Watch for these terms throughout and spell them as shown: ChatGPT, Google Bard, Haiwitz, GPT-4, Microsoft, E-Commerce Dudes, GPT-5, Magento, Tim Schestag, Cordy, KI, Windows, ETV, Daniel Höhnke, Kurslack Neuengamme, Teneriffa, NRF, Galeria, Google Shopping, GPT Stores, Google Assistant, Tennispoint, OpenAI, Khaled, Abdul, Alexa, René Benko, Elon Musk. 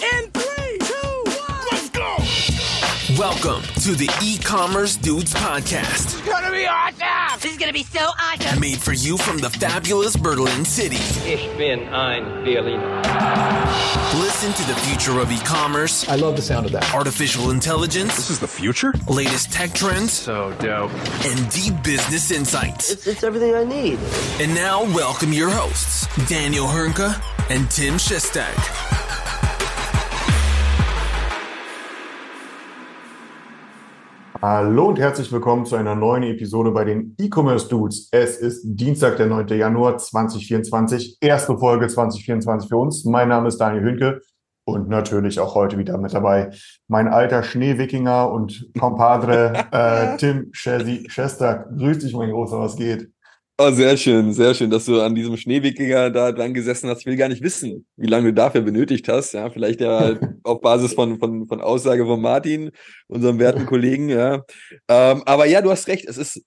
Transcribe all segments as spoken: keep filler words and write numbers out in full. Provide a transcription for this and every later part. In three, two, one, let's go! Welcome to the E-Commerce Dudes podcast. This is gonna be awesome! This is gonna be so awesome! Made for you from the fabulous Berlin city. Ich bin ein Berliner. Listen to the future of e-commerce. I love the sound of that. Artificial intelligence. This is the future? Latest tech trends. So dope. And deep business insights. It's, it's everything I need. And now, welcome your hosts, Daniel Höhnke and Tim Schestag. Hallo und herzlich willkommen zu einer neuen Episode bei den E-Commerce Dudes. Es ist Dienstag, der neunten Januar zweitausendvierundzwanzig, erste Folge zweitausendvierundzwanzig für uns. Mein Name ist Daniel Höhnke und natürlich auch heute wieder mit dabei mein alter Schneewikinger und Compadre äh, Tim Schestag. Grüß dich, mein Großer, was geht? Oh, sehr schön, sehr schön, dass du an diesem Schneewikinger da dran gesessen hast. Ich will gar nicht wissen, wie lange du dafür benötigt hast. Ja, vielleicht ja auf Basis von, von, von Aussage von Martin, unserem werten Kollegen. Ja. Ähm, aber ja, du hast recht, es ist,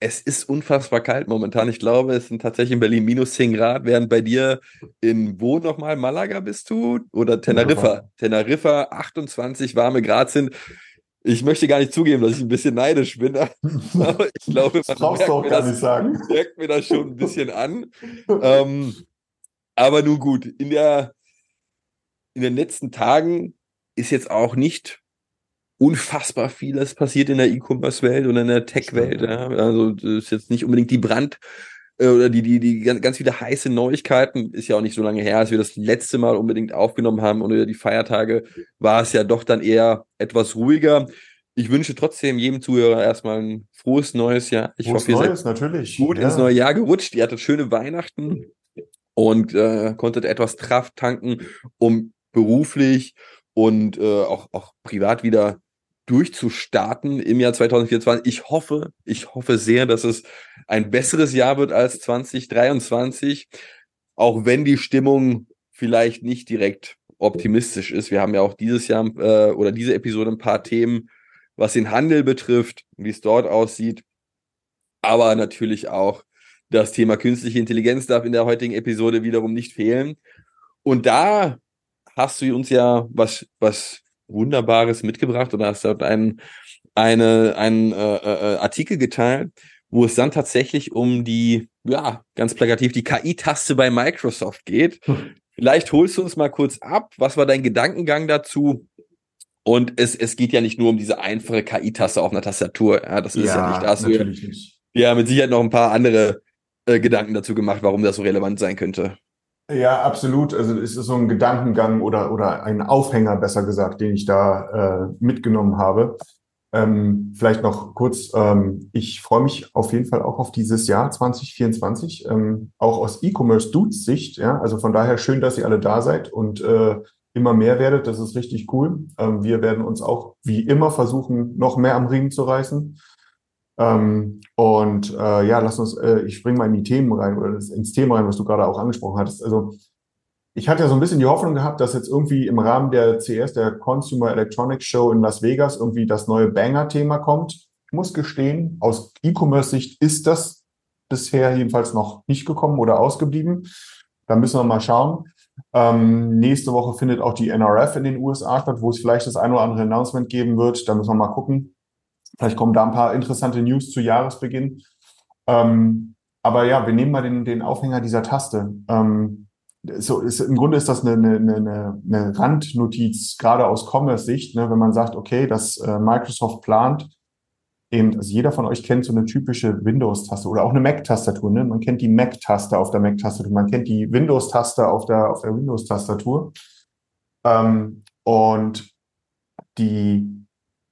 es ist unfassbar kalt momentan. Ich glaube, es sind tatsächlich in Berlin minus zehn Grad, während bei dir in wo nochmal? Malaga bist du? Oder Teneriffa? Teneriffa, achtundzwanzig warme Grad sind. Ich möchte gar nicht zugeben, dass ich ein bisschen neidisch bin, aber ich glaube, man brauchst du auch gar nicht sagen. Merkt mir das schon ein bisschen an. ähm, aber nun gut, in, der, in den letzten Tagen ist jetzt auch nicht unfassbar vieles passiert in der E-Commerce-Welt und in der Tech-Welt. Ja? Also das ist jetzt nicht unbedingt die Brand- oder die, die, die ganz viele heiße Neuigkeiten. Ist ja auch nicht so lange her, als wir das letzte Mal unbedingt aufgenommen haben, und über die Feiertage war es ja doch dann eher etwas ruhiger. Ich wünsche trotzdem jedem Zuhörer erstmal ein frohes neues Jahr. Ich frohes hoffe, ihr neues, seid natürlich. gut ja. ins neue Jahr gerutscht. Ihr hattet schöne Weihnachten und äh, konntet etwas Kraft tanken, um beruflich und äh, auch, auch privat wieder durchzustarten im Jahr zweitausendvierundzwanzig. Ich hoffe, ich hoffe sehr, dass es ein besseres Jahr wird als zweitausenddreiundzwanzig, auch wenn die Stimmung vielleicht nicht direkt optimistisch ist. Wir haben ja auch dieses Jahr äh, oder diese Episode ein paar Themen, was den Handel betrifft, wie es dort aussieht, aber natürlich auch das Thema künstliche Intelligenz darf in der heutigen Episode wiederum nicht fehlen. Und da hast du uns ja was, was Wunderbares mitgebracht, oder hast dort einen, eine, einen äh, äh, Artikel geteilt, wo es dann tatsächlich um die, ja, ganz plakativ, die K I-Taste bei Microsoft geht. Vielleicht holst du uns mal kurz ab, was war dein Gedankengang dazu? Und es, es geht ja nicht nur um diese einfache K I-Taste auf einer Tastatur, ja, das ist ja, ja nicht das. Natürlich nicht. Ja, mit Sicherheit noch ein paar andere äh, Gedanken dazu gemacht, warum das so relevant sein könnte. Ja, absolut. Also es ist so ein Gedankengang oder oder ein Aufhänger, besser gesagt, den ich da äh, mitgenommen habe. Ähm, vielleicht noch kurz, ähm, ich freue mich auf jeden Fall auch auf dieses Jahr zweitausendvierundzwanzig, ähm, auch aus E-Commerce-Dudes Sicht. Ja? Also von daher schön, dass ihr alle da seid und äh, immer mehr werdet. Das ist richtig cool. Ähm, wir werden uns auch wie immer versuchen, noch mehr am Riemen zu reißen. Ähm, und äh, ja, lass uns, äh, ich springe mal in die Themen rein oder ins Thema rein, was du gerade auch angesprochen hattest. Also ich hatte ja so ein bisschen die Hoffnung gehabt, dass jetzt irgendwie im Rahmen der C E S, der Consumer Electronics Show in Las Vegas, irgendwie das neue Banger-Thema kommt. Ich muss gestehen, aus E-Commerce-Sicht ist das bisher jedenfalls noch nicht gekommen oder ausgeblieben. Da müssen wir mal schauen. Ähm, nächste Woche findet auch die N R F in den U S A statt, wo es vielleicht das ein oder andere Announcement geben wird. Da müssen wir mal gucken. Vielleicht kommen da ein paar interessante News zu Jahresbeginn. Ähm, aber ja, wir nehmen mal den, den Aufhänger dieser Taste. Ähm, so ist, im Grunde ist das eine, eine, eine, eine Randnotiz, gerade aus Commerce-Sicht, ne, wenn man sagt, okay, dass äh, Microsoft plant, eben, also jeder von euch kennt so eine typische Windows-Taste oder auch eine Mac-Tastatur. Ne? Man kennt die Mac-Taste auf der Mac-Tastatur, man kennt die Windows-Taste auf der, auf der Windows-Tastatur. Ähm, und die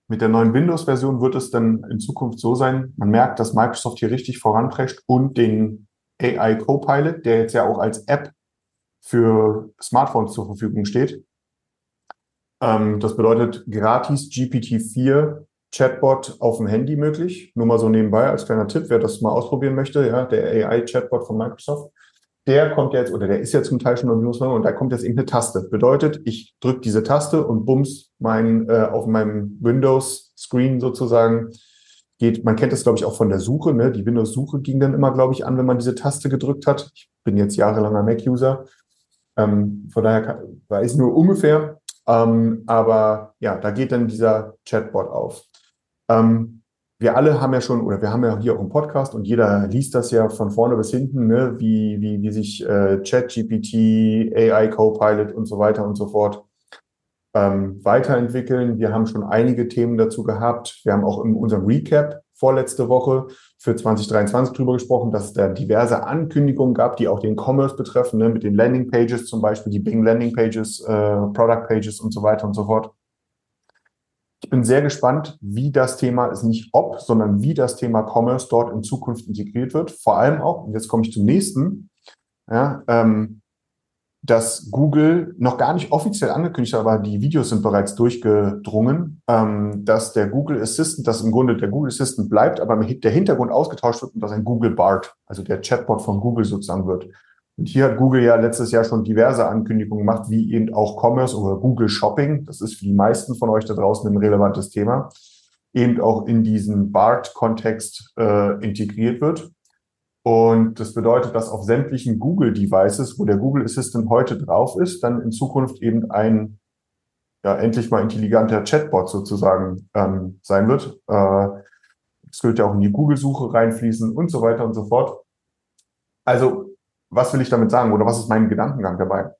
Mit der neuen Windows-Version wird es dann in Zukunft so sein, man merkt, dass Microsoft hier richtig voranprescht und den A I Copilot, der jetzt ja auch als App für Smartphones zur Verfügung steht. Ähm, das bedeutet gratis G P T vier Chatbot auf dem Handy möglich. Nur mal so nebenbei als kleiner Tipp, wer das mal ausprobieren möchte, ja, der A I Chatbot von Microsoft, der kommt jetzt, oder der ist ja zum Teil schon in Windows neun, und da kommt jetzt eben eine Taste. Bedeutet, ich drücke diese Taste und bums, mein, äh, auf meinem Windows-Screen sozusagen geht, man kennt das, glaube ich, auch von der Suche, ne? Die Windows-Suche ging dann immer, glaube ich, an, wenn man diese Taste gedrückt hat. Ich bin jetzt jahrelanger Mac-User, ähm, von daher kann, weiß nur ungefähr, Ähm, aber ja, da geht dann dieser Chatbot auf. Ähm, wir alle haben ja schon, oder wir haben ja hier auch einen Podcast und jeder liest das ja von vorne bis hinten, ne, wie, wie, wie sich äh, ChatGPT, A I Copilot und so weiter und so fort ähm, weiterentwickeln. Wir haben schon einige Themen dazu gehabt. Wir haben auch in unserem Recap vorletzte Woche für zwanzig dreiundzwanzig drüber gesprochen, dass es da diverse Ankündigungen gab, die auch den Commerce betreffen, ne, mit den Landing Pages zum Beispiel, die Bing Landing Pages, äh, Product Pages und so weiter und so fort. Ich bin sehr gespannt, wie das Thema, ist nicht ob, sondern wie das Thema Commerce dort in Zukunft integriert wird. Vor allem auch, und jetzt komme ich zum nächsten, ja, ähm, dass Google noch gar nicht offiziell angekündigt hat, aber die Videos sind bereits durchgedrungen, ähm, dass der Google Assistant, dass im Grunde der Google Assistant bleibt, aber der Hintergrund ausgetauscht wird und dass ein Google Bard, also der Chatbot von Google sozusagen wird. Und hier hat Google ja letztes Jahr schon diverse Ankündigungen gemacht, wie eben auch Commerce oder Google Shopping, das ist für die meisten von euch da draußen ein relevantes Thema, eben auch in diesen Bard-Kontext äh, integriert wird. Und das bedeutet, dass auf sämtlichen Google-Devices, wo der Google Assistant heute drauf ist, dann in Zukunft eben ein, ja, endlich mal intelligenter Chatbot sozusagen ähm, sein wird. Es äh, wird ja auch in die Google-Suche reinfließen und so weiter und so fort. Also, was will ich damit sagen oder was ist mein Gedankengang dabei?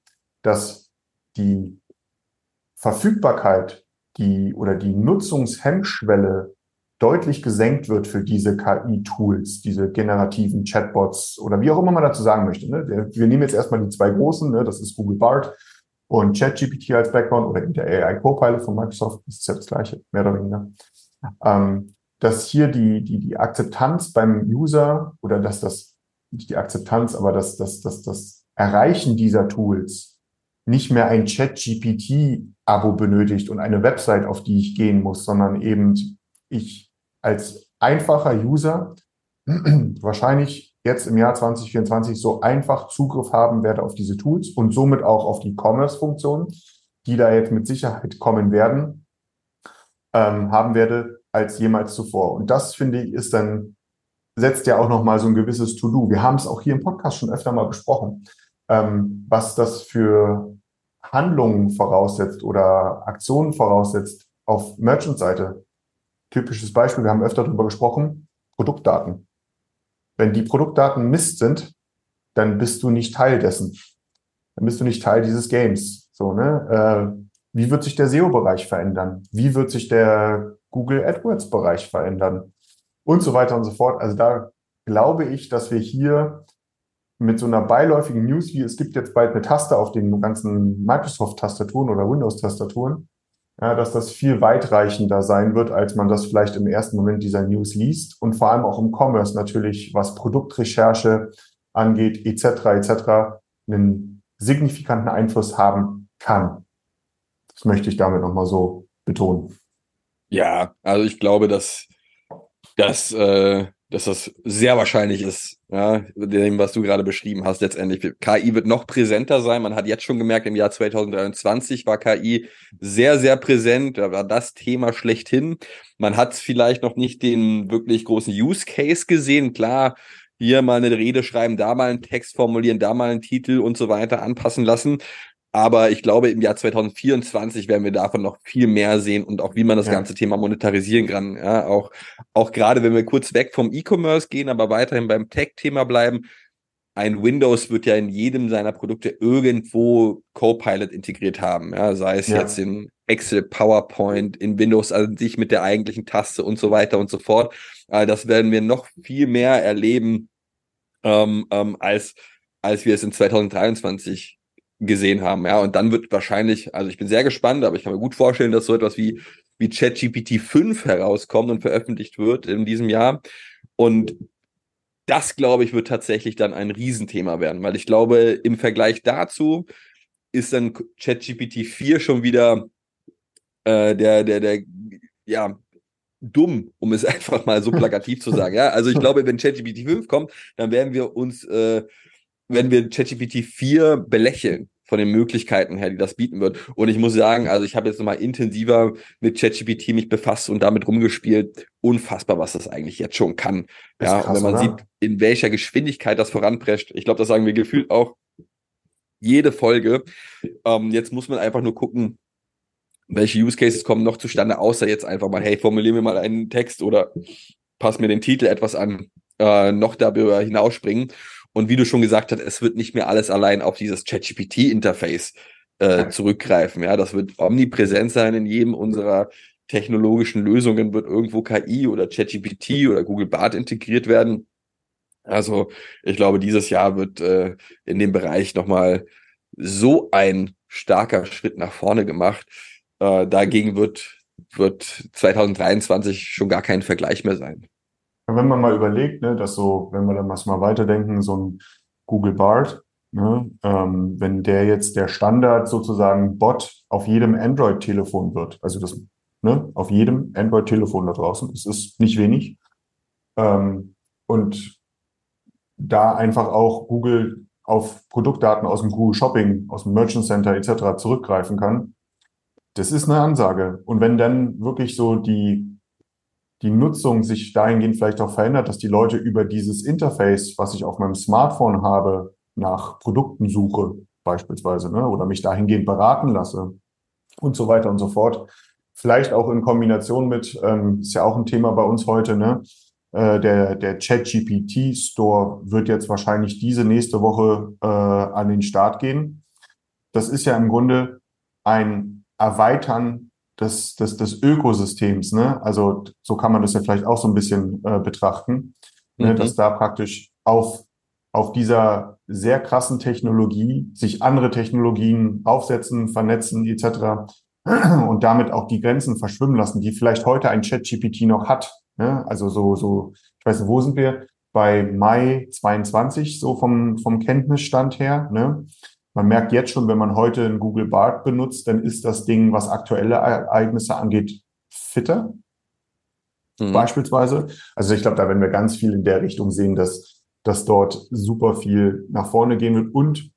Dass die Verfügbarkeit, die oder die Nutzungshemmschwelle deutlich gesenkt wird für diese K I-Tools, diese generativen Chatbots oder wie auch immer man dazu sagen möchte. Ne? Wir nehmen jetzt erstmal die zwei großen, ne? Das ist Google Bard und ChatGPT als Background oder der A I Copilot von Microsoft, das ist ja das Gleiche, mehr oder weniger. Ähm, dass hier die, die, die Akzeptanz beim User oder dass das, nicht die Akzeptanz, aber dass das, das, das Erreichen dieser Tools nicht mehr ein ChatGPT-Abo benötigt und eine Website, auf die ich gehen muss, sondern eben ich als einfacher User wahrscheinlich jetzt im Jahr zwanzig vierundzwanzig so einfach Zugriff haben werde auf diese Tools und somit auch auf die Commerce-Funktionen, die da jetzt mit Sicherheit kommen werden, ähm, haben werde als jemals zuvor. Und das, finde ich, ist dann, setzt ja auch nochmal so ein gewisses To-Do. Wir haben es auch hier im Podcast schon öfter mal besprochen, ähm, was das für Handlungen voraussetzt oder Aktionen voraussetzt auf Merchant-Seite. Typisches Beispiel, wir haben öfter darüber gesprochen, Produktdaten. Wenn die Produktdaten Mist sind, dann bist du nicht Teil dessen. Dann bist du nicht Teil dieses Games. So, ne? Äh, wie wird sich der S E O-Bereich verändern? Wie wird sich der Google AdWords-Bereich verändern? Und so weiter und so fort. Also da glaube ich, dass wir hier mit so einer beiläufigen News, wie es gibt jetzt bald eine Taste auf den ganzen Microsoft-Tastaturen oder Windows-Tastaturen, ja, dass das viel weitreichender sein wird, als man das vielleicht im ersten Moment dieser News liest und vor allem auch im Commerce natürlich, was Produktrecherche angeht, et cetera et cetera, einen signifikanten Einfluss haben kann. Das möchte ich damit nochmal so betonen. Ja, also ich glaube, dass, dass, äh, dass das sehr wahrscheinlich ist, ja, dem, was du gerade beschrieben hast letztendlich. K I wird noch präsenter sein. Man hat jetzt schon gemerkt, im Jahr zwanzig dreiundzwanzig war K I sehr, sehr präsent. Da war das Thema schlechthin. Man hat vielleicht noch nicht den wirklich großen Use Case gesehen. Klar, hier mal eine Rede schreiben, da mal einen Text formulieren, da mal einen Titel und so weiter anpassen lassen. Aber ich glaube, im Jahr zwanzig vierundzwanzig werden wir davon noch viel mehr sehen und auch, wie man das ja. ganze Thema monetarisieren kann. Ja, auch, auch gerade, wenn wir kurz weg vom E-Commerce gehen, aber weiterhin beim Tech-Thema bleiben. Ein Windows wird ja in jedem seiner Produkte irgendwo Copilot integriert haben. Ja, sei es ja. jetzt in Excel, PowerPoint, in Windows an sich mit der eigentlichen Taste und so weiter und so fort. Das werden wir noch viel mehr erleben, ähm, ähm, als, als wir es in zwanzig dreiundzwanzig gesehen haben, ja, und dann wird wahrscheinlich, also ich bin sehr gespannt, aber ich kann mir gut vorstellen, dass so etwas wie wie ChatGPT fünf herauskommt und veröffentlicht wird in diesem Jahr, und das, glaube ich, wird tatsächlich dann ein Riesenthema werden, weil ich glaube, im Vergleich dazu ist dann ChatGPT vier schon wieder äh, der, der, der, ja, dumm, um es einfach mal so plakativ zu sagen, ja, also ich glaube, wenn ChatGPT fünf kommt, dann werden wir uns äh, wenn wir ChatGPT vier belächeln von den Möglichkeiten her, die das bieten wird. Und ich muss sagen, also ich habe jetzt nochmal intensiver mit ChatGPT mich befasst und damit rumgespielt. Unfassbar, was das eigentlich jetzt schon kann. Ja, krass, und wenn man oder? sieht, in welcher Geschwindigkeit das voranprescht. Ich glaube, das sagen wir gefühlt auch jede Folge. Ähm, jetzt muss man einfach nur gucken, welche Use Cases kommen noch zustande, außer jetzt einfach mal, hey, formulier mir mal einen Text oder pass mir den Titel etwas an, äh, noch darüber hinausspringen. Und wie du schon gesagt hast, es wird nicht mehr alles allein auf dieses ChatGPT-Interface äh, zurückgreifen. Ja, das wird omnipräsent sein in jedem unserer technologischen Lösungen, wird irgendwo K I oder ChatGPT oder Google Bard integriert werden. Also ich glaube, dieses Jahr wird äh, in dem Bereich nochmal so ein starker Schritt nach vorne gemacht. Äh, dagegen wird, wird zwanzig dreiundzwanzig schon gar kein Vergleich mehr sein. Wenn man mal überlegt, ne, dass so, wenn wir dann mal weiterdenken, so ein Google Bard, ne, ähm, wenn der jetzt der Standard sozusagen Bot auf jedem Android-Telefon wird, also das, ne, auf jedem Android-Telefon da draußen, es ist nicht wenig, ähm, und da einfach auch Google auf Produktdaten aus dem Google Shopping, aus dem Merchant Center et cetera zurückgreifen kann, das ist eine Ansage. Und wenn dann wirklich so die die Nutzung sich dahingehend vielleicht auch verändert, dass die Leute über dieses Interface, was ich auf meinem Smartphone habe, nach Produkten suche beispielsweise, ne, oder mich dahingehend beraten lasse und so weiter und so fort. Vielleicht auch in Kombination mit, ähm, ist ja auch ein Thema bei uns heute, ne, äh, der der ChatGPT-Store wird jetzt wahrscheinlich diese nächste Woche äh, an den Start gehen. Das ist ja im Grunde ein Erweitern Des, des, des Ökosystems, ne? Also so kann man das ja vielleicht auch so ein bisschen äh, betrachten, mhm. ne? Dass da praktisch auf, auf dieser sehr krassen Technologie sich andere Technologien aufsetzen, vernetzen et cetera und damit auch die Grenzen verschwimmen lassen, die vielleicht heute ein ChatGPT noch hat, ne? Also so, so, ich weiß nicht, wo sind wir? Bei Mai zweiundzwanzig, so vom, vom Kenntnisstand her, ne? Man merkt jetzt schon, wenn man heute einen Google Bard benutzt, dann ist das Ding, was aktuelle Ereignisse angeht, fitter. Mhm. Beispielsweise. Also ich glaube, da werden wir ganz viel in der Richtung sehen, dass, dass dort super viel nach vorne gehen wird. Und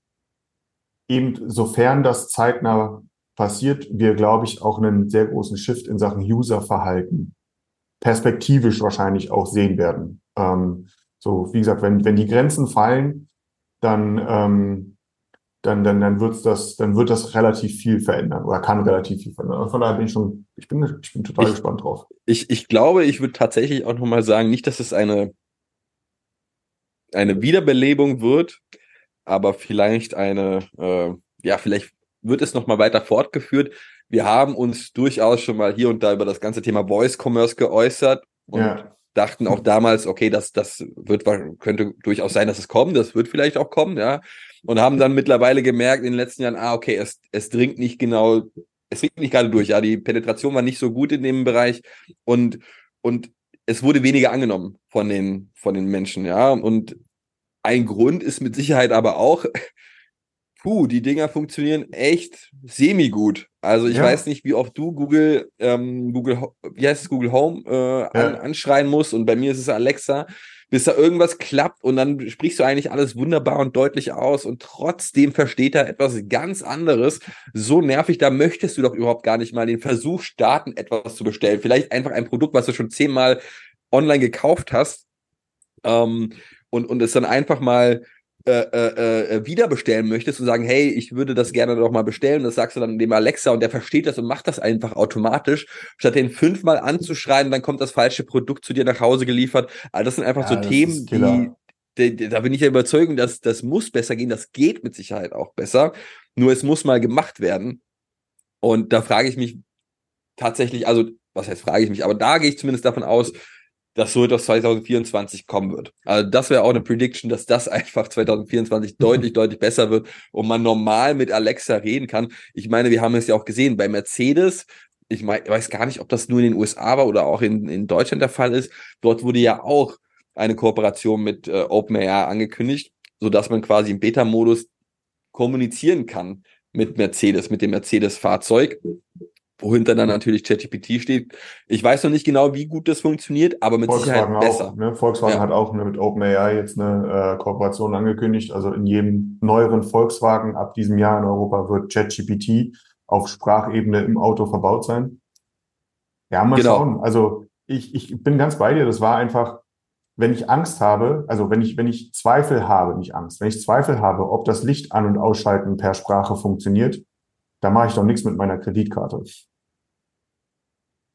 eben sofern das zeitnah passiert, wir, glaube ich, auch einen sehr großen Shift in Sachen Userverhalten perspektivisch wahrscheinlich auch sehen werden. Ähm, so, wie gesagt, wenn, wenn die Grenzen fallen, dann... Ähm, dann, dann, dann wird's das, dann wird das relativ viel verändern oder kann relativ viel verändern. Von daher bin ich schon, ich bin, ich bin total ich, gespannt drauf. Ich, ich glaube, ich würde tatsächlich auch nochmal sagen, nicht, dass es eine, eine Wiederbelebung wird, aber vielleicht eine, äh, ja, vielleicht wird es nochmal weiter fortgeführt. Wir haben uns durchaus schon mal hier und da über das ganze Thema Voice Commerce geäußert und ja. dachten auch damals, okay, das, das wird, könnte durchaus sein, dass es kommt, das wird vielleicht auch kommen, ja. Und haben dann mittlerweile gemerkt in den letzten Jahren, ah, okay, es, es dringt nicht genau, es dringt nicht gerade durch, ja, die Penetration war nicht so gut in dem Bereich und, und es wurde weniger angenommen von den, von den Menschen, ja. Und ein Grund ist mit Sicherheit aber auch, puh, die Dinger funktionieren echt semi-gut. Also ich ja. weiß nicht, wie oft du Google, ähm, Google, wie heißt es, Google Home äh, ja. an, anschreien musst, und bei mir ist es Alexa, bis da irgendwas klappt, und dann sprichst du eigentlich alles wunderbar und deutlich aus und trotzdem versteht er etwas ganz anderes. So nervig, da möchtest du doch überhaupt gar nicht mal den Versuch starten, etwas zu bestellen. Vielleicht einfach ein Produkt, was du schon zehnmal online gekauft hast, ähm, und, und es dann einfach mal Äh, äh, wieder bestellen möchtest und sagen, hey, ich würde das gerne doch mal bestellen, das sagst du dann dem Alexa und der versteht das und macht das einfach automatisch, statt den fünfmal anzuschreien, dann kommt das falsche Produkt zu dir nach Hause geliefert. Also das sind einfach ja, so Themen, die, die, die, da bin ich der Überzeugung, dass das muss besser gehen, das geht mit Sicherheit auch besser, nur es muss mal gemacht werden. Und da frage ich mich tatsächlich, also was heißt frage ich mich, aber da gehe ich zumindest davon aus, dass so etwas zwanzig vierundzwanzig kommen wird. Also das wäre auch eine Prediction, dass das einfach zwanzig vierundzwanzig deutlich, deutlich besser wird und man normal mit Alexa reden kann. Ich meine, wir haben es ja auch gesehen bei Mercedes. Ich mein, weiß gar nicht, ob das nur in den U S A war oder auch in, in Deutschland der Fall ist. Dort wurde ja auch eine Kooperation mit äh, OpenAI angekündigt, sodass man quasi im Beta-Modus kommunizieren kann mit Mercedes, mit dem Mercedes-Fahrzeug, wohinter dann natürlich ChatGPT steht. Ich weiß noch nicht genau, wie gut das funktioniert, aber mit Volkswagen Sicherheit besser. Auch, ne? Volkswagen ja. hat auch mit OpenAI jetzt eine äh, Kooperation angekündigt. Also in jedem neueren Volkswagen ab diesem Jahr in Europa wird ChatGPT auf Sprachebene im Auto verbaut sein. Ja, mal genau. schauen. Also ich, ich bin ganz bei dir. Das war einfach, wenn ich Angst habe, also wenn ich, wenn ich Zweifel habe, nicht Angst, wenn ich Zweifel habe, ob das Licht an- und ausschalten per Sprache funktioniert, da mache ich doch nichts mit meiner Kreditkarte.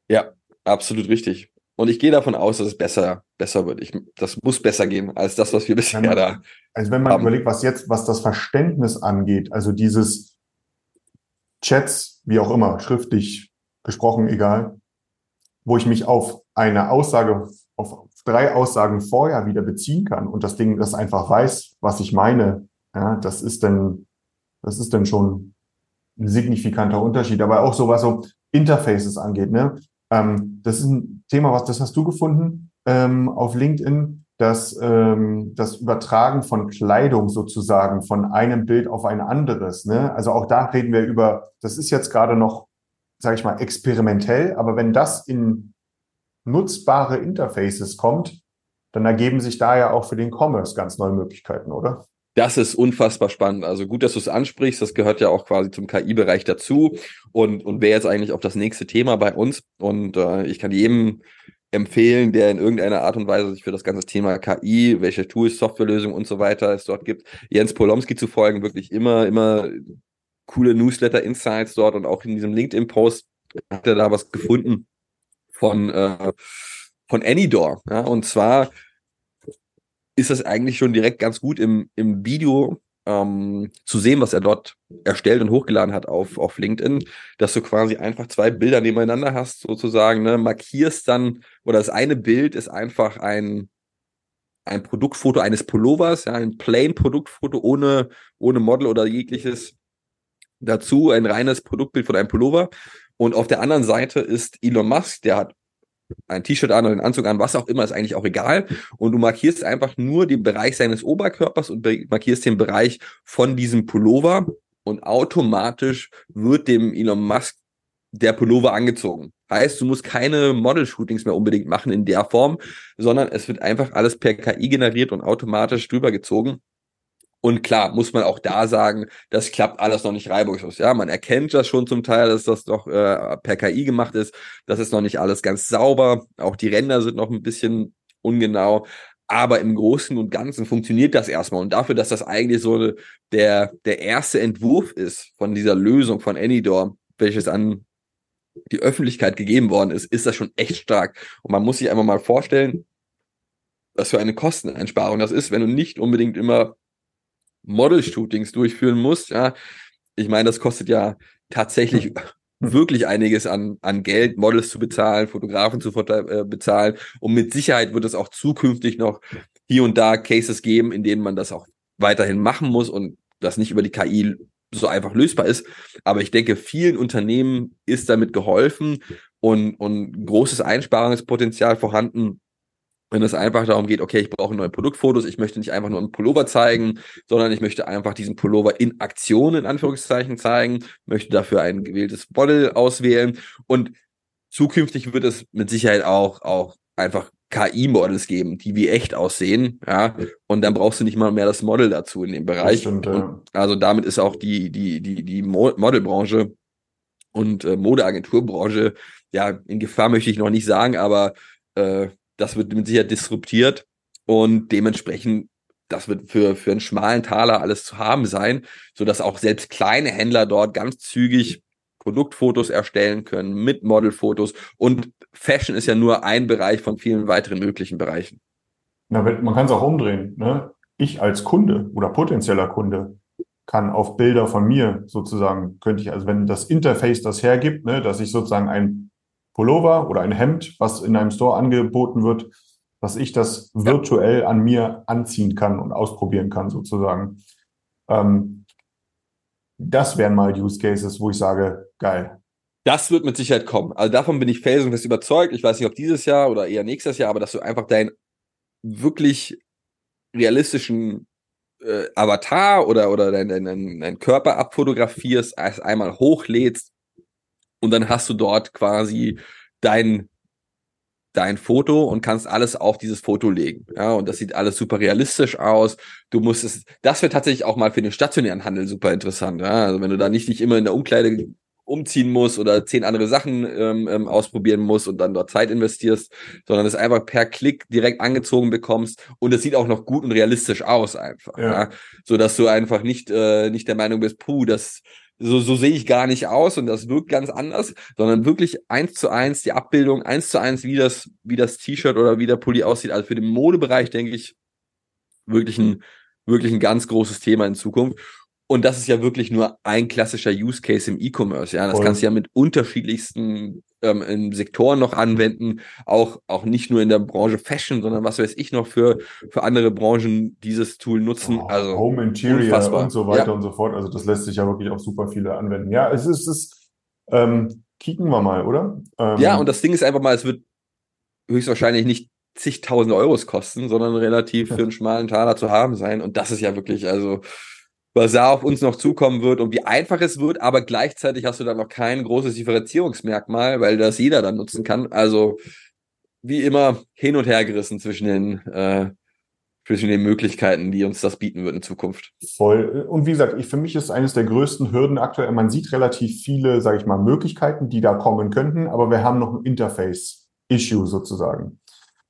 Ja, absolut richtig. Und ich gehe davon aus, dass es besser, besser wird. Ich, das muss besser gehen als das, was wir bisher man, da. Also wenn man haben. überlegt, was jetzt, was das Verständnis angeht, also dieses Chats, wie auch immer, schriftlich gesprochen, egal, wo ich mich auf eine Aussage, auf drei Aussagen vorher wieder beziehen kann und das Ding, das einfach weiß, was ich meine, ja, das ist dann, das ist dann schon ein signifikanter Unterschied. Aber auch so, was so Interfaces angeht, ne? Ähm, das ist ein Thema, was das hast du gefunden ähm, auf LinkedIn, dass ähm, das Übertragen von Kleidung sozusagen von einem Bild auf ein anderes. Ne? Also auch da reden wir über, das ist jetzt gerade noch, sage ich mal, experimentell, aber wenn das in nutzbare Interfaces kommt, dann ergeben sich da ja auch für den Commerce ganz neue Möglichkeiten, oder? Das ist unfassbar spannend. Also gut, dass du es ansprichst. Das gehört ja auch quasi zum K I-Bereich dazu und, und wäre jetzt eigentlich auch das nächste Thema bei uns. Und äh, ich kann jedem empfehlen, der in irgendeiner Art und Weise sich für das ganze Thema K I, welche Tools, Softwarelösungen und so weiter es dort gibt, Jens Polomski zu folgen. Wirklich immer, immer coole Newsletter-Insights dort und auch in diesem LinkedIn-Post hat er da was gefunden von, äh, von Anydoor. Ja? Und zwar ist das eigentlich schon direkt ganz gut im, im Video ähm, zu sehen, was er dort erstellt und hochgeladen hat auf, auf LinkedIn, dass du quasi einfach zwei Bilder nebeneinander hast, sozusagen, ne, markierst dann, oder das eine Bild ist einfach ein, ein Produktfoto eines Pullovers, ja, ein Plain-Produktfoto ohne, ohne Model oder jegliches dazu, ein reines Produktbild von einem Pullover. Und auf der anderen Seite ist Elon Musk, der hat ein T-Shirt an oder einen Anzug an, was auch immer, ist eigentlich auch egal. Und du markierst einfach nur den Bereich seines Oberkörpers und be- markierst den Bereich von diesem Pullover und automatisch wird dem Elon Musk der Pullover angezogen. Heißt, du musst keine Model-Shootings mehr unbedingt machen in der Form, sondern es wird einfach alles per K I generiert und automatisch drüber gezogen. Und klar, muss man auch da sagen, das klappt alles noch nicht reibungslos. Ja, man erkennt das schon zum Teil, dass das noch äh, per K I gemacht ist. Das ist noch nicht alles ganz sauber. Auch die Ränder sind noch ein bisschen ungenau. Aber im Großen und Ganzen funktioniert das erstmal. Und dafür, dass das eigentlich so der, der erste Entwurf ist von dieser Lösung von Anydoor, welches an die Öffentlichkeit gegeben worden ist, ist das schon echt stark. Und man muss sich einfach mal vorstellen, was für eine Kosteneinsparung das ist, wenn du nicht unbedingt immer Model-Shootings durchführen musst, ja. Ich meine, das kostet ja tatsächlich wirklich einiges an, an Geld, Models zu bezahlen, Fotografen zu äh, bezahlen. Und mit Sicherheit wird es auch zukünftig noch hier und da Cases geben, in denen man das auch weiterhin machen muss und das nicht über die K I so einfach lösbar ist. Aber ich denke, vielen Unternehmen ist damit geholfen und, und großes Einsparungspotenzial vorhanden. Wenn es einfach darum geht, okay, ich brauche neue Produktfotos, ich möchte nicht einfach nur einen Pullover zeigen, sondern ich möchte einfach diesen Pullover in Aktion, in Anführungszeichen, zeigen, möchte dafür ein gewähltes Model auswählen und zukünftig wird es mit Sicherheit auch, auch einfach K I-Models geben, die wie echt aussehen, ja, und dann brauchst du nicht mal mehr das Model dazu in dem Bereich. Stimmt, ja. Und also damit ist auch die, die, die, die Modelbranche und äh, Modeagenturbranche, ja, in Gefahr möchte ich noch nicht sagen, aber äh, das wird mit Sicherheit disruptiert und dementsprechend, das wird für, für einen schmalen Taler alles zu haben sein, sodass auch selbst kleine Händler dort ganz zügig Produktfotos erstellen können mit Modelfotos und Fashion ist ja nur ein Bereich von vielen weiteren möglichen Bereichen. Na, man kann es auch umdrehen, ne? Ich als Kunde oder potenzieller Kunde kann auf Bilder von mir sozusagen, könnte ich, also wenn das Interface das hergibt, ne, dass ich sozusagen ein Pullover oder ein Hemd, was in einem Store angeboten wird, dass ich das virtuell an mir anziehen kann und ausprobieren kann sozusagen. Ähm, das wären mal Use Cases, wo ich sage, geil. Das wird mit Sicherheit kommen. Also davon bin ich felsenfest überzeugt. Ich weiß nicht, ob dieses Jahr oder eher nächstes Jahr, aber dass du einfach deinen wirklich realistischen äh, Avatar oder, oder deinen, deinen, deinen Körper abfotografierst, als einmal hochlädst, und dann hast du dort quasi dein, dein Foto und kannst alles auf dieses Foto legen. Ja, und das sieht alles super realistisch aus. Du musst es, das wäre tatsächlich auch mal für den stationären Handel super interessant. Ja, also wenn du da nicht dich immer in der Umkleide umziehen musst oder zehn andere Sachen ähm, ausprobieren musst und dann dort Zeit investierst, sondern es einfach per Klick direkt angezogen bekommst und es sieht auch noch gut und realistisch aus einfach. Ja. Ja, sodass du einfach nicht, äh, nicht der Meinung bist, puh, das so, so sehe ich gar nicht aus und das wirkt ganz anders, sondern wirklich eins zu eins die Abbildung, eins zu eins, wie das, wie das T-Shirt oder wie der Pulli aussieht. Also für den Modebereich, denke ich, wirklich ein, wirklich ein ganz großes Thema in Zukunft. Und das ist ja wirklich nur ein klassischer Use Case im E-Commerce. Ja, das Voll. Kannst du ja mit unterschiedlichsten ähm, Sektoren noch anwenden, auch auch nicht nur in der Branche Fashion, sondern was weiß ich noch für für andere Branchen dieses Tool nutzen. Oh, also Home Interior unfassbar. Und so weiter ja. und so fort. Also das lässt sich ja wirklich auf super viele anwenden. Ja, es ist es. Ähm, kicken wir mal, oder? Ähm, ja, und das Ding ist einfach mal, es wird höchstwahrscheinlich nicht zigtausend Euros kosten, sondern relativ für einen schmalen Taler zu haben sein. Und das ist ja wirklich also was da auf uns noch zukommen wird und wie einfach es wird, aber gleichzeitig hast du dann noch kein großes Differenzierungsmerkmal, weil das jeder dann nutzen kann. Also wie immer hin und her gerissen zwischen den, äh, zwischen den Möglichkeiten, die uns das bieten wird in Zukunft. Voll. Und wie gesagt, ich, für mich ist eines der größten Hürden aktuell, man sieht relativ viele, sage ich mal, Möglichkeiten, die da kommen könnten, aber wir haben noch ein Interface-Issue sozusagen.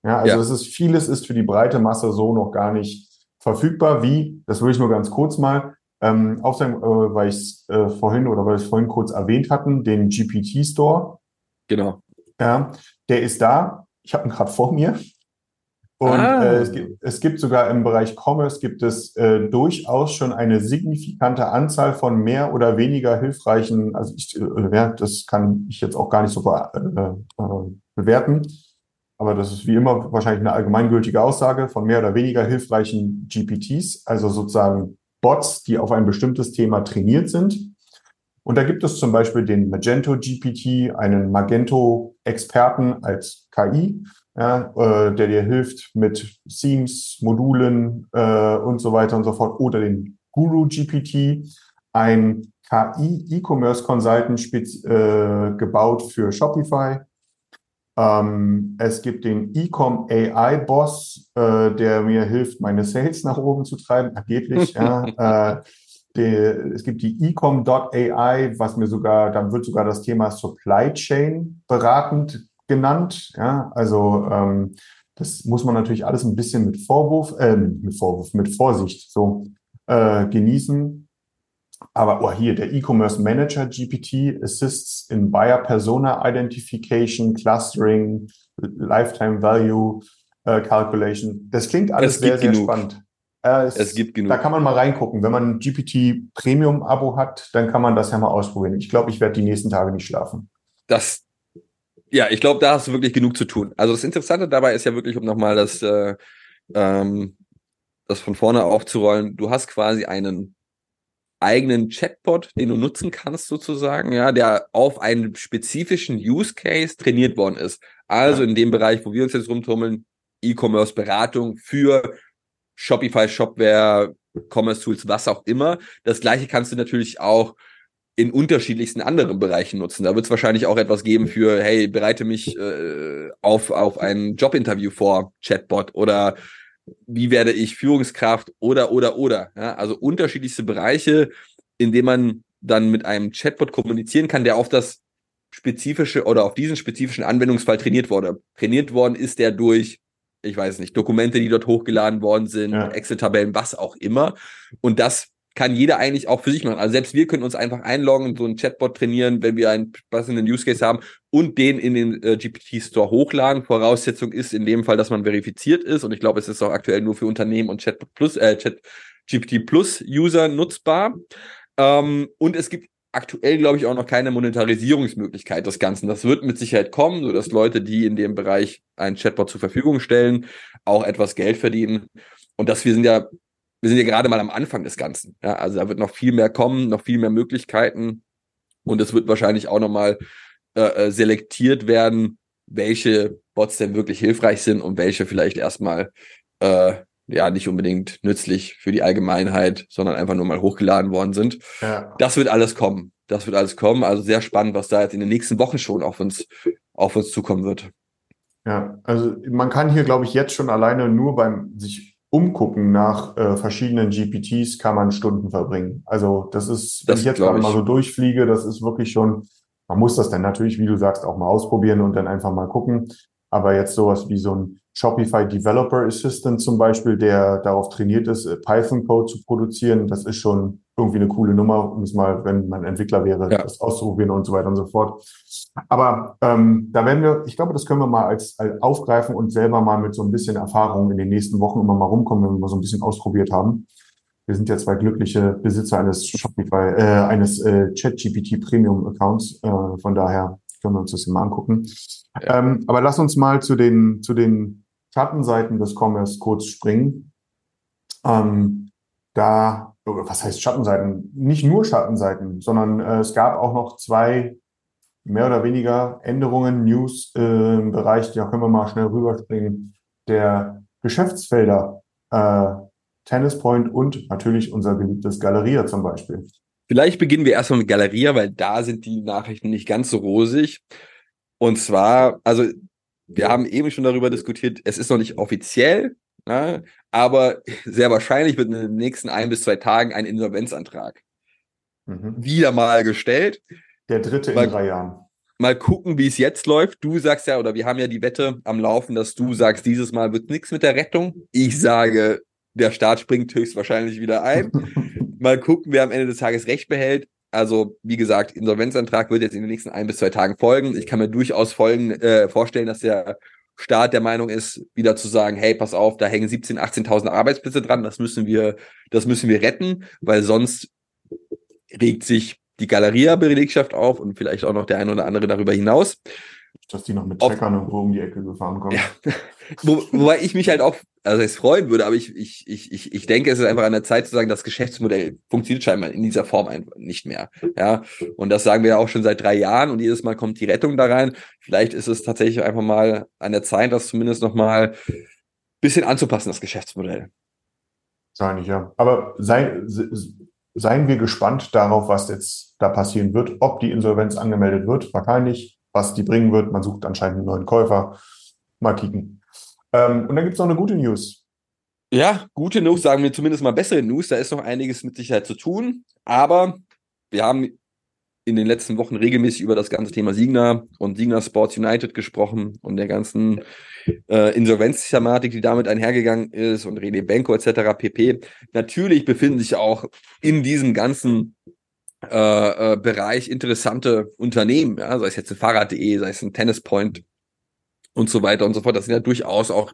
Ja, also ja. Es ist, vieles ist für die breite Masse so noch gar nicht verfügbar, wie, das will ich nur ganz kurz mal ähm, aufsagen, äh, weil ich es äh, vorhin oder weil wir es vorhin kurz erwähnt hatten, den G P T-Store. Genau. Ja, der ist da. Ich habe ihn gerade vor mir. Und ah. äh, es, gibt, es gibt sogar im Bereich Commerce gibt es äh, durchaus schon eine signifikante Anzahl von mehr oder weniger hilfreichen, also ich, äh, das kann ich jetzt auch gar nicht so be- äh, äh, bewerten, aber das ist wie immer wahrscheinlich eine allgemeingültige Aussage von mehr oder weniger hilfreichen G P Ts, also sozusagen Bots, die auf ein bestimmtes Thema trainiert sind. Und da gibt es zum Beispiel den Magento G P T, einen Magento-Experten als K I, ja, äh, der dir hilft mit Themes, Modulen äh, und so weiter und so fort. Oder den Guru G P T, ein K I-E-Commerce-Consultant spez- äh, gebaut für Shopify. Ähm, es gibt den E-Com-A I-Boss, äh, der mir hilft, meine Sales nach oben zu treiben, angeblich. ja, äh, de, es gibt die E-Com.ai, was mir sogar, dann wird sogar das Thema Supply Chain beratend genannt. Ja, also ähm, das muss man natürlich alles ein bisschen mit Vorwurf, äh, mit Vorwurf, mit Vorsicht so äh, genießen. Aber oh, hier, der E-Commerce Manager G P T assists in Buyer Persona Identification, Clustering, Lifetime Value äh, Calculation. Das klingt alles sehr, sehr genug. spannend. Äh, es, es gibt genug. Da kann man mal reingucken. Wenn man ein G P T Premium Abo hat, dann kann man das ja mal ausprobieren. Ich glaube, ich werde die nächsten Tage nicht schlafen. Das, ja, ich glaube, da hast du wirklich genug zu tun. Also das Interessante dabei ist ja wirklich, um nochmal das, äh, ähm, das von vorne aufzurollen. Du hast quasi einen eigenen Chatbot, den du nutzen kannst sozusagen, ja, der auf einen spezifischen Use Case trainiert worden ist. Also in dem Bereich, wo wir uns jetzt rumtummeln, E-Commerce-Beratung für Shopify, Shopware, Commerce-Tools, was auch immer. Das Gleiche kannst du natürlich auch in unterschiedlichsten anderen Bereichen nutzen. Da wird es wahrscheinlich auch etwas geben für, hey, bereite mich äh, auf, auf ein Jobinterview vor, Chatbot, oder wie werde ich Führungskraft oder, oder, oder. Ja, also unterschiedlichste Bereiche, in denen man dann mit einem Chatbot kommunizieren kann, der auf das spezifische oder auf diesen spezifischen Anwendungsfall trainiert wurde. Trainiert worden ist der durch, ich weiß nicht, Dokumente, die dort hochgeladen worden sind, ja. Excel-Tabellen, was auch immer. Und das kann jeder eigentlich auch für sich machen. Also selbst wir können uns einfach einloggen und so einen Chatbot trainieren, wenn wir einen passenden Use Case haben und den in den äh, G P T-Store hochladen. Voraussetzung ist in dem Fall, dass man verifiziert ist, und ich glaube, es ist auch aktuell nur für Unternehmen und Chatbot Plus, äh, Chat G P T Plus User nutzbar. Ähm, und es gibt aktuell, glaube ich, auch noch keine Monetarisierungsmöglichkeit des Ganzen. Das wird mit Sicherheit kommen, sodass Leute, die in dem Bereich einen Chatbot zur Verfügung stellen, auch etwas Geld verdienen. Und das, wir sind ja Wir sind ja gerade mal am Anfang des Ganzen. Ja, also da wird noch viel mehr kommen, noch viel mehr Möglichkeiten. Und es wird wahrscheinlich auch nochmal äh, selektiert werden, welche Bots denn wirklich hilfreich sind und welche vielleicht erstmal äh, ja nicht unbedingt nützlich für die Allgemeinheit, sondern einfach nur mal hochgeladen worden sind. Ja. Das wird alles kommen. Das wird alles kommen. Also sehr spannend, was da jetzt in den nächsten Wochen schon auf uns, auf uns zukommen wird. Ja, also man kann hier, glaube ich, jetzt schon alleine nur beim sich umgucken nach äh, verschiedenen G P Ts kann man Stunden verbringen. Also das ist, wenn das ich jetzt gerade mal so durchfliege, das ist wirklich schon, man muss das dann natürlich, wie du sagst, auch mal ausprobieren und dann einfach mal gucken. Aber jetzt sowas wie so ein Shopify Developer Assistant zum Beispiel, der darauf trainiert ist, Python-Code zu produzieren, das ist schon irgendwie eine coole Nummer, um es mal, wenn man Entwickler wäre, ja. das auszuprobieren und so weiter und so fort. Aber ähm, da werden wir, ich glaube, das können wir mal als, als aufgreifen und selber mal mit so ein bisschen Erfahrung in den nächsten Wochen immer mal rumkommen, wenn wir mal so ein bisschen ausprobiert haben. Wir sind ja zwei glückliche Besitzer eines Shopify, äh, eines äh, ChatGPT Premium Accounts. Äh, von daher können wir uns das mal angucken. Ja. Ähm, aber lass uns mal zu den zu den Schattenseiten des Commerce kurz springen. Ähm, da, was heißt Schattenseiten? Nicht nur Schattenseiten, sondern äh, es gab auch noch zwei mehr oder weniger Änderungen, News äh, im Bereich, da können wir mal schnell rüberspringen, der Geschäftsfelder. Äh, Tennispoint und natürlich unser geliebtes Galeria zum Beispiel. Vielleicht beginnen wir erstmal mit Galeria, weil da sind die Nachrichten nicht ganz so rosig. Und zwar, also wir haben eben schon darüber diskutiert, es ist noch nicht offiziell, ne, aber sehr wahrscheinlich wird in den nächsten ein bis zwei Tagen ein Insolvenzantrag mhm. wieder mal gestellt. Der dritte mal, in drei Jahren. Mal gucken, wie es jetzt läuft. Du sagst ja, oder wir haben ja die Wette am Laufen, dass du sagst, dieses Mal wird nichts mit der Rettung. Ich sage, der Staat springt höchstwahrscheinlich wieder ein. Mal gucken, wer am Ende des Tages Recht behält. Also, wie gesagt, Insolvenzantrag wird jetzt in den nächsten ein bis zwei Tagen folgen. Ich kann mir durchaus folgen, äh, vorstellen, dass der Staat der Meinung ist, wieder zu sagen, hey, pass auf, da hängen siebzehntausend, achtzehntausend Arbeitsplätze dran, das müssen wir, das müssen wir retten, weil sonst regt sich die Galeria-Belegschaft auf und vielleicht auch noch der ein oder andere darüber hinaus. Dass die noch mit Checkern auf, und wo um die Ecke gefahren kommen. Ja. Wo, wobei ich mich halt auch, also es freuen würde, aber ich, ich, ich, ich denke, es ist einfach an der Zeit zu sagen, das Geschäftsmodell funktioniert scheinbar in dieser Form einfach nicht mehr. Ja. Und das sagen wir ja auch schon seit drei Jahren und jedes Mal kommt die Rettung da rein. Vielleicht ist es tatsächlich einfach mal an der Zeit, das zumindest nochmal ein bisschen anzupassen, das Geschäftsmodell. Wahrscheinlich, ja. Aber sei, seien wir gespannt darauf, was jetzt da passieren wird, ob die Insolvenz angemeldet wird, wahrscheinlich. Was die bringen wird. Man sucht anscheinend einen neuen Käufer. Mal kicken. Ähm, und dann gibt es noch eine gute News. Ja, gute News, sagen wir zumindest mal bessere News. Da ist noch einiges mit Sicherheit zu tun. Aber wir haben in den letzten Wochen regelmäßig über das ganze Thema Signa und Signa Sports United gesprochen und der ganzen äh, Insolvenzthematik, die damit einhergegangen ist und René Benko et cetera pp. Natürlich befinden sich auch in diesem ganzen Äh, äh, Bereich interessante Unternehmen, ja, sei es jetzt ein Fahrrad punkt de, sei es ein Tennispoint und so weiter und so fort. Das sind ja durchaus auch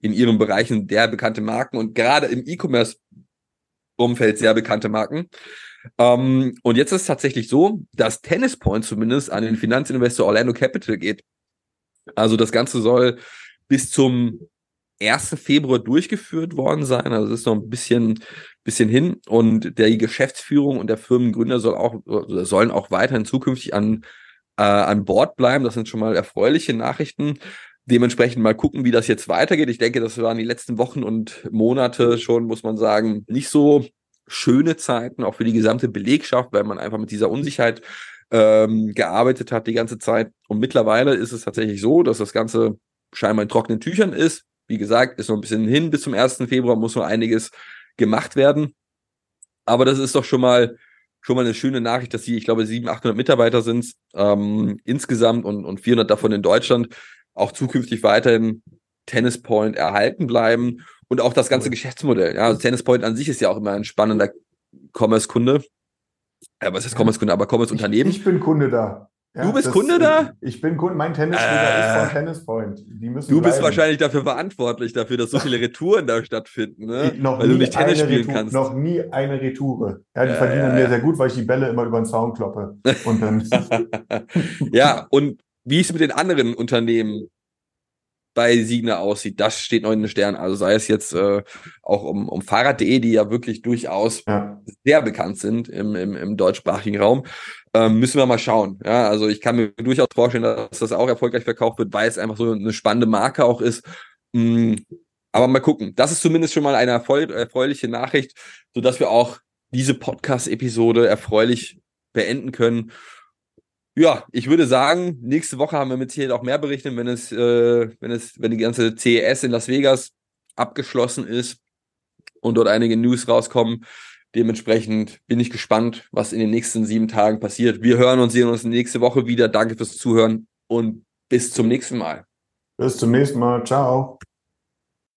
in ihren Bereichen sehr bekannte Marken und gerade im E-Commerce-Umfeld sehr bekannte Marken. Ähm, und jetzt ist es tatsächlich so, dass Tennispoint zumindest an den Finanzinvestor Orlando Capital geht. Also das Ganze soll bis zum ersten Februar durchgeführt worden sein, also es ist noch ein bisschen, bisschen hin und der Geschäftsführung und der Firmengründer soll auch, sollen auch weiterhin zukünftig an, äh, an Bord bleiben, das sind schon mal erfreuliche Nachrichten, dementsprechend mal gucken, wie das jetzt weitergeht. Ich denke, das waren die letzten Wochen und Monate schon, muss man sagen, nicht so schöne Zeiten, auch für die gesamte Belegschaft, weil man einfach mit dieser Unsicherheit ähm, gearbeitet hat die ganze Zeit und mittlerweile ist es tatsächlich so, dass das Ganze scheinbar in trockenen Tüchern ist. Wie gesagt, ist noch ein bisschen hin, bis zum ersten Februar muss noch einiges gemacht werden. Aber das ist doch schon mal schon mal eine schöne Nachricht, dass sie, ich glaube, siebenhundert, achthundert Mitarbeiter sind ähm, insgesamt und, und vierhundert davon in Deutschland, auch zukünftig weiterhin Tennispoint erhalten bleiben und auch das ganze Geschäftsmodell. Ja, also Tennispoint an sich ist ja auch immer ein spannender Commerce-Kunde. Ja, was ist Commerce-Kunde? Aber Commerce-Unternehmen. Ich, ich bin Kunde da. Ja, du bist das, Kunde da? Ich bin Kunde, mein Tennisspieler äh, ist von Tennispoint. Die müssen du bist bleiben. Wahrscheinlich dafür verantwortlich, dafür, dass so viele Retouren da stattfinden, ne? Ich, noch weil nie du nicht Tennis spielen Retour, kannst. Noch nie eine Retoure. Ja, die äh, verdienen mir sehr gut, weil ich die Bälle immer über den Zaun kloppe. Und dann ja, und wie es mit den anderen Unternehmen bei Signa aussieht, das steht noch in den Sternen. Also sei es jetzt äh, auch um, um Fahrrad punkt de, die ja wirklich durchaus ja. sehr bekannt sind im, im, im deutschsprachigen Raum. Müssen wir mal schauen. Ja, also ich kann mir durchaus vorstellen, dass das auch erfolgreich verkauft wird, weil es einfach so eine spannende Marke auch ist. Aber mal gucken. Das ist zumindest schon mal eine erfreuliche Nachricht, sodass wir auch diese Podcast-Episode erfreulich beenden können. Ja, ich würde sagen, nächste Woche haben wir mit Sicherheit auch mehr berichten, wenn es, äh, wenn es, wenn die ganze C E S in Las Vegas abgeschlossen ist und dort einige News rauskommen. Dementsprechend bin ich gespannt, was in den nächsten sieben Tagen passiert. Wir hören und sehen uns nächste Woche wieder. Danke fürs Zuhören und bis zum nächsten Mal. Bis zum nächsten Mal. Ciao.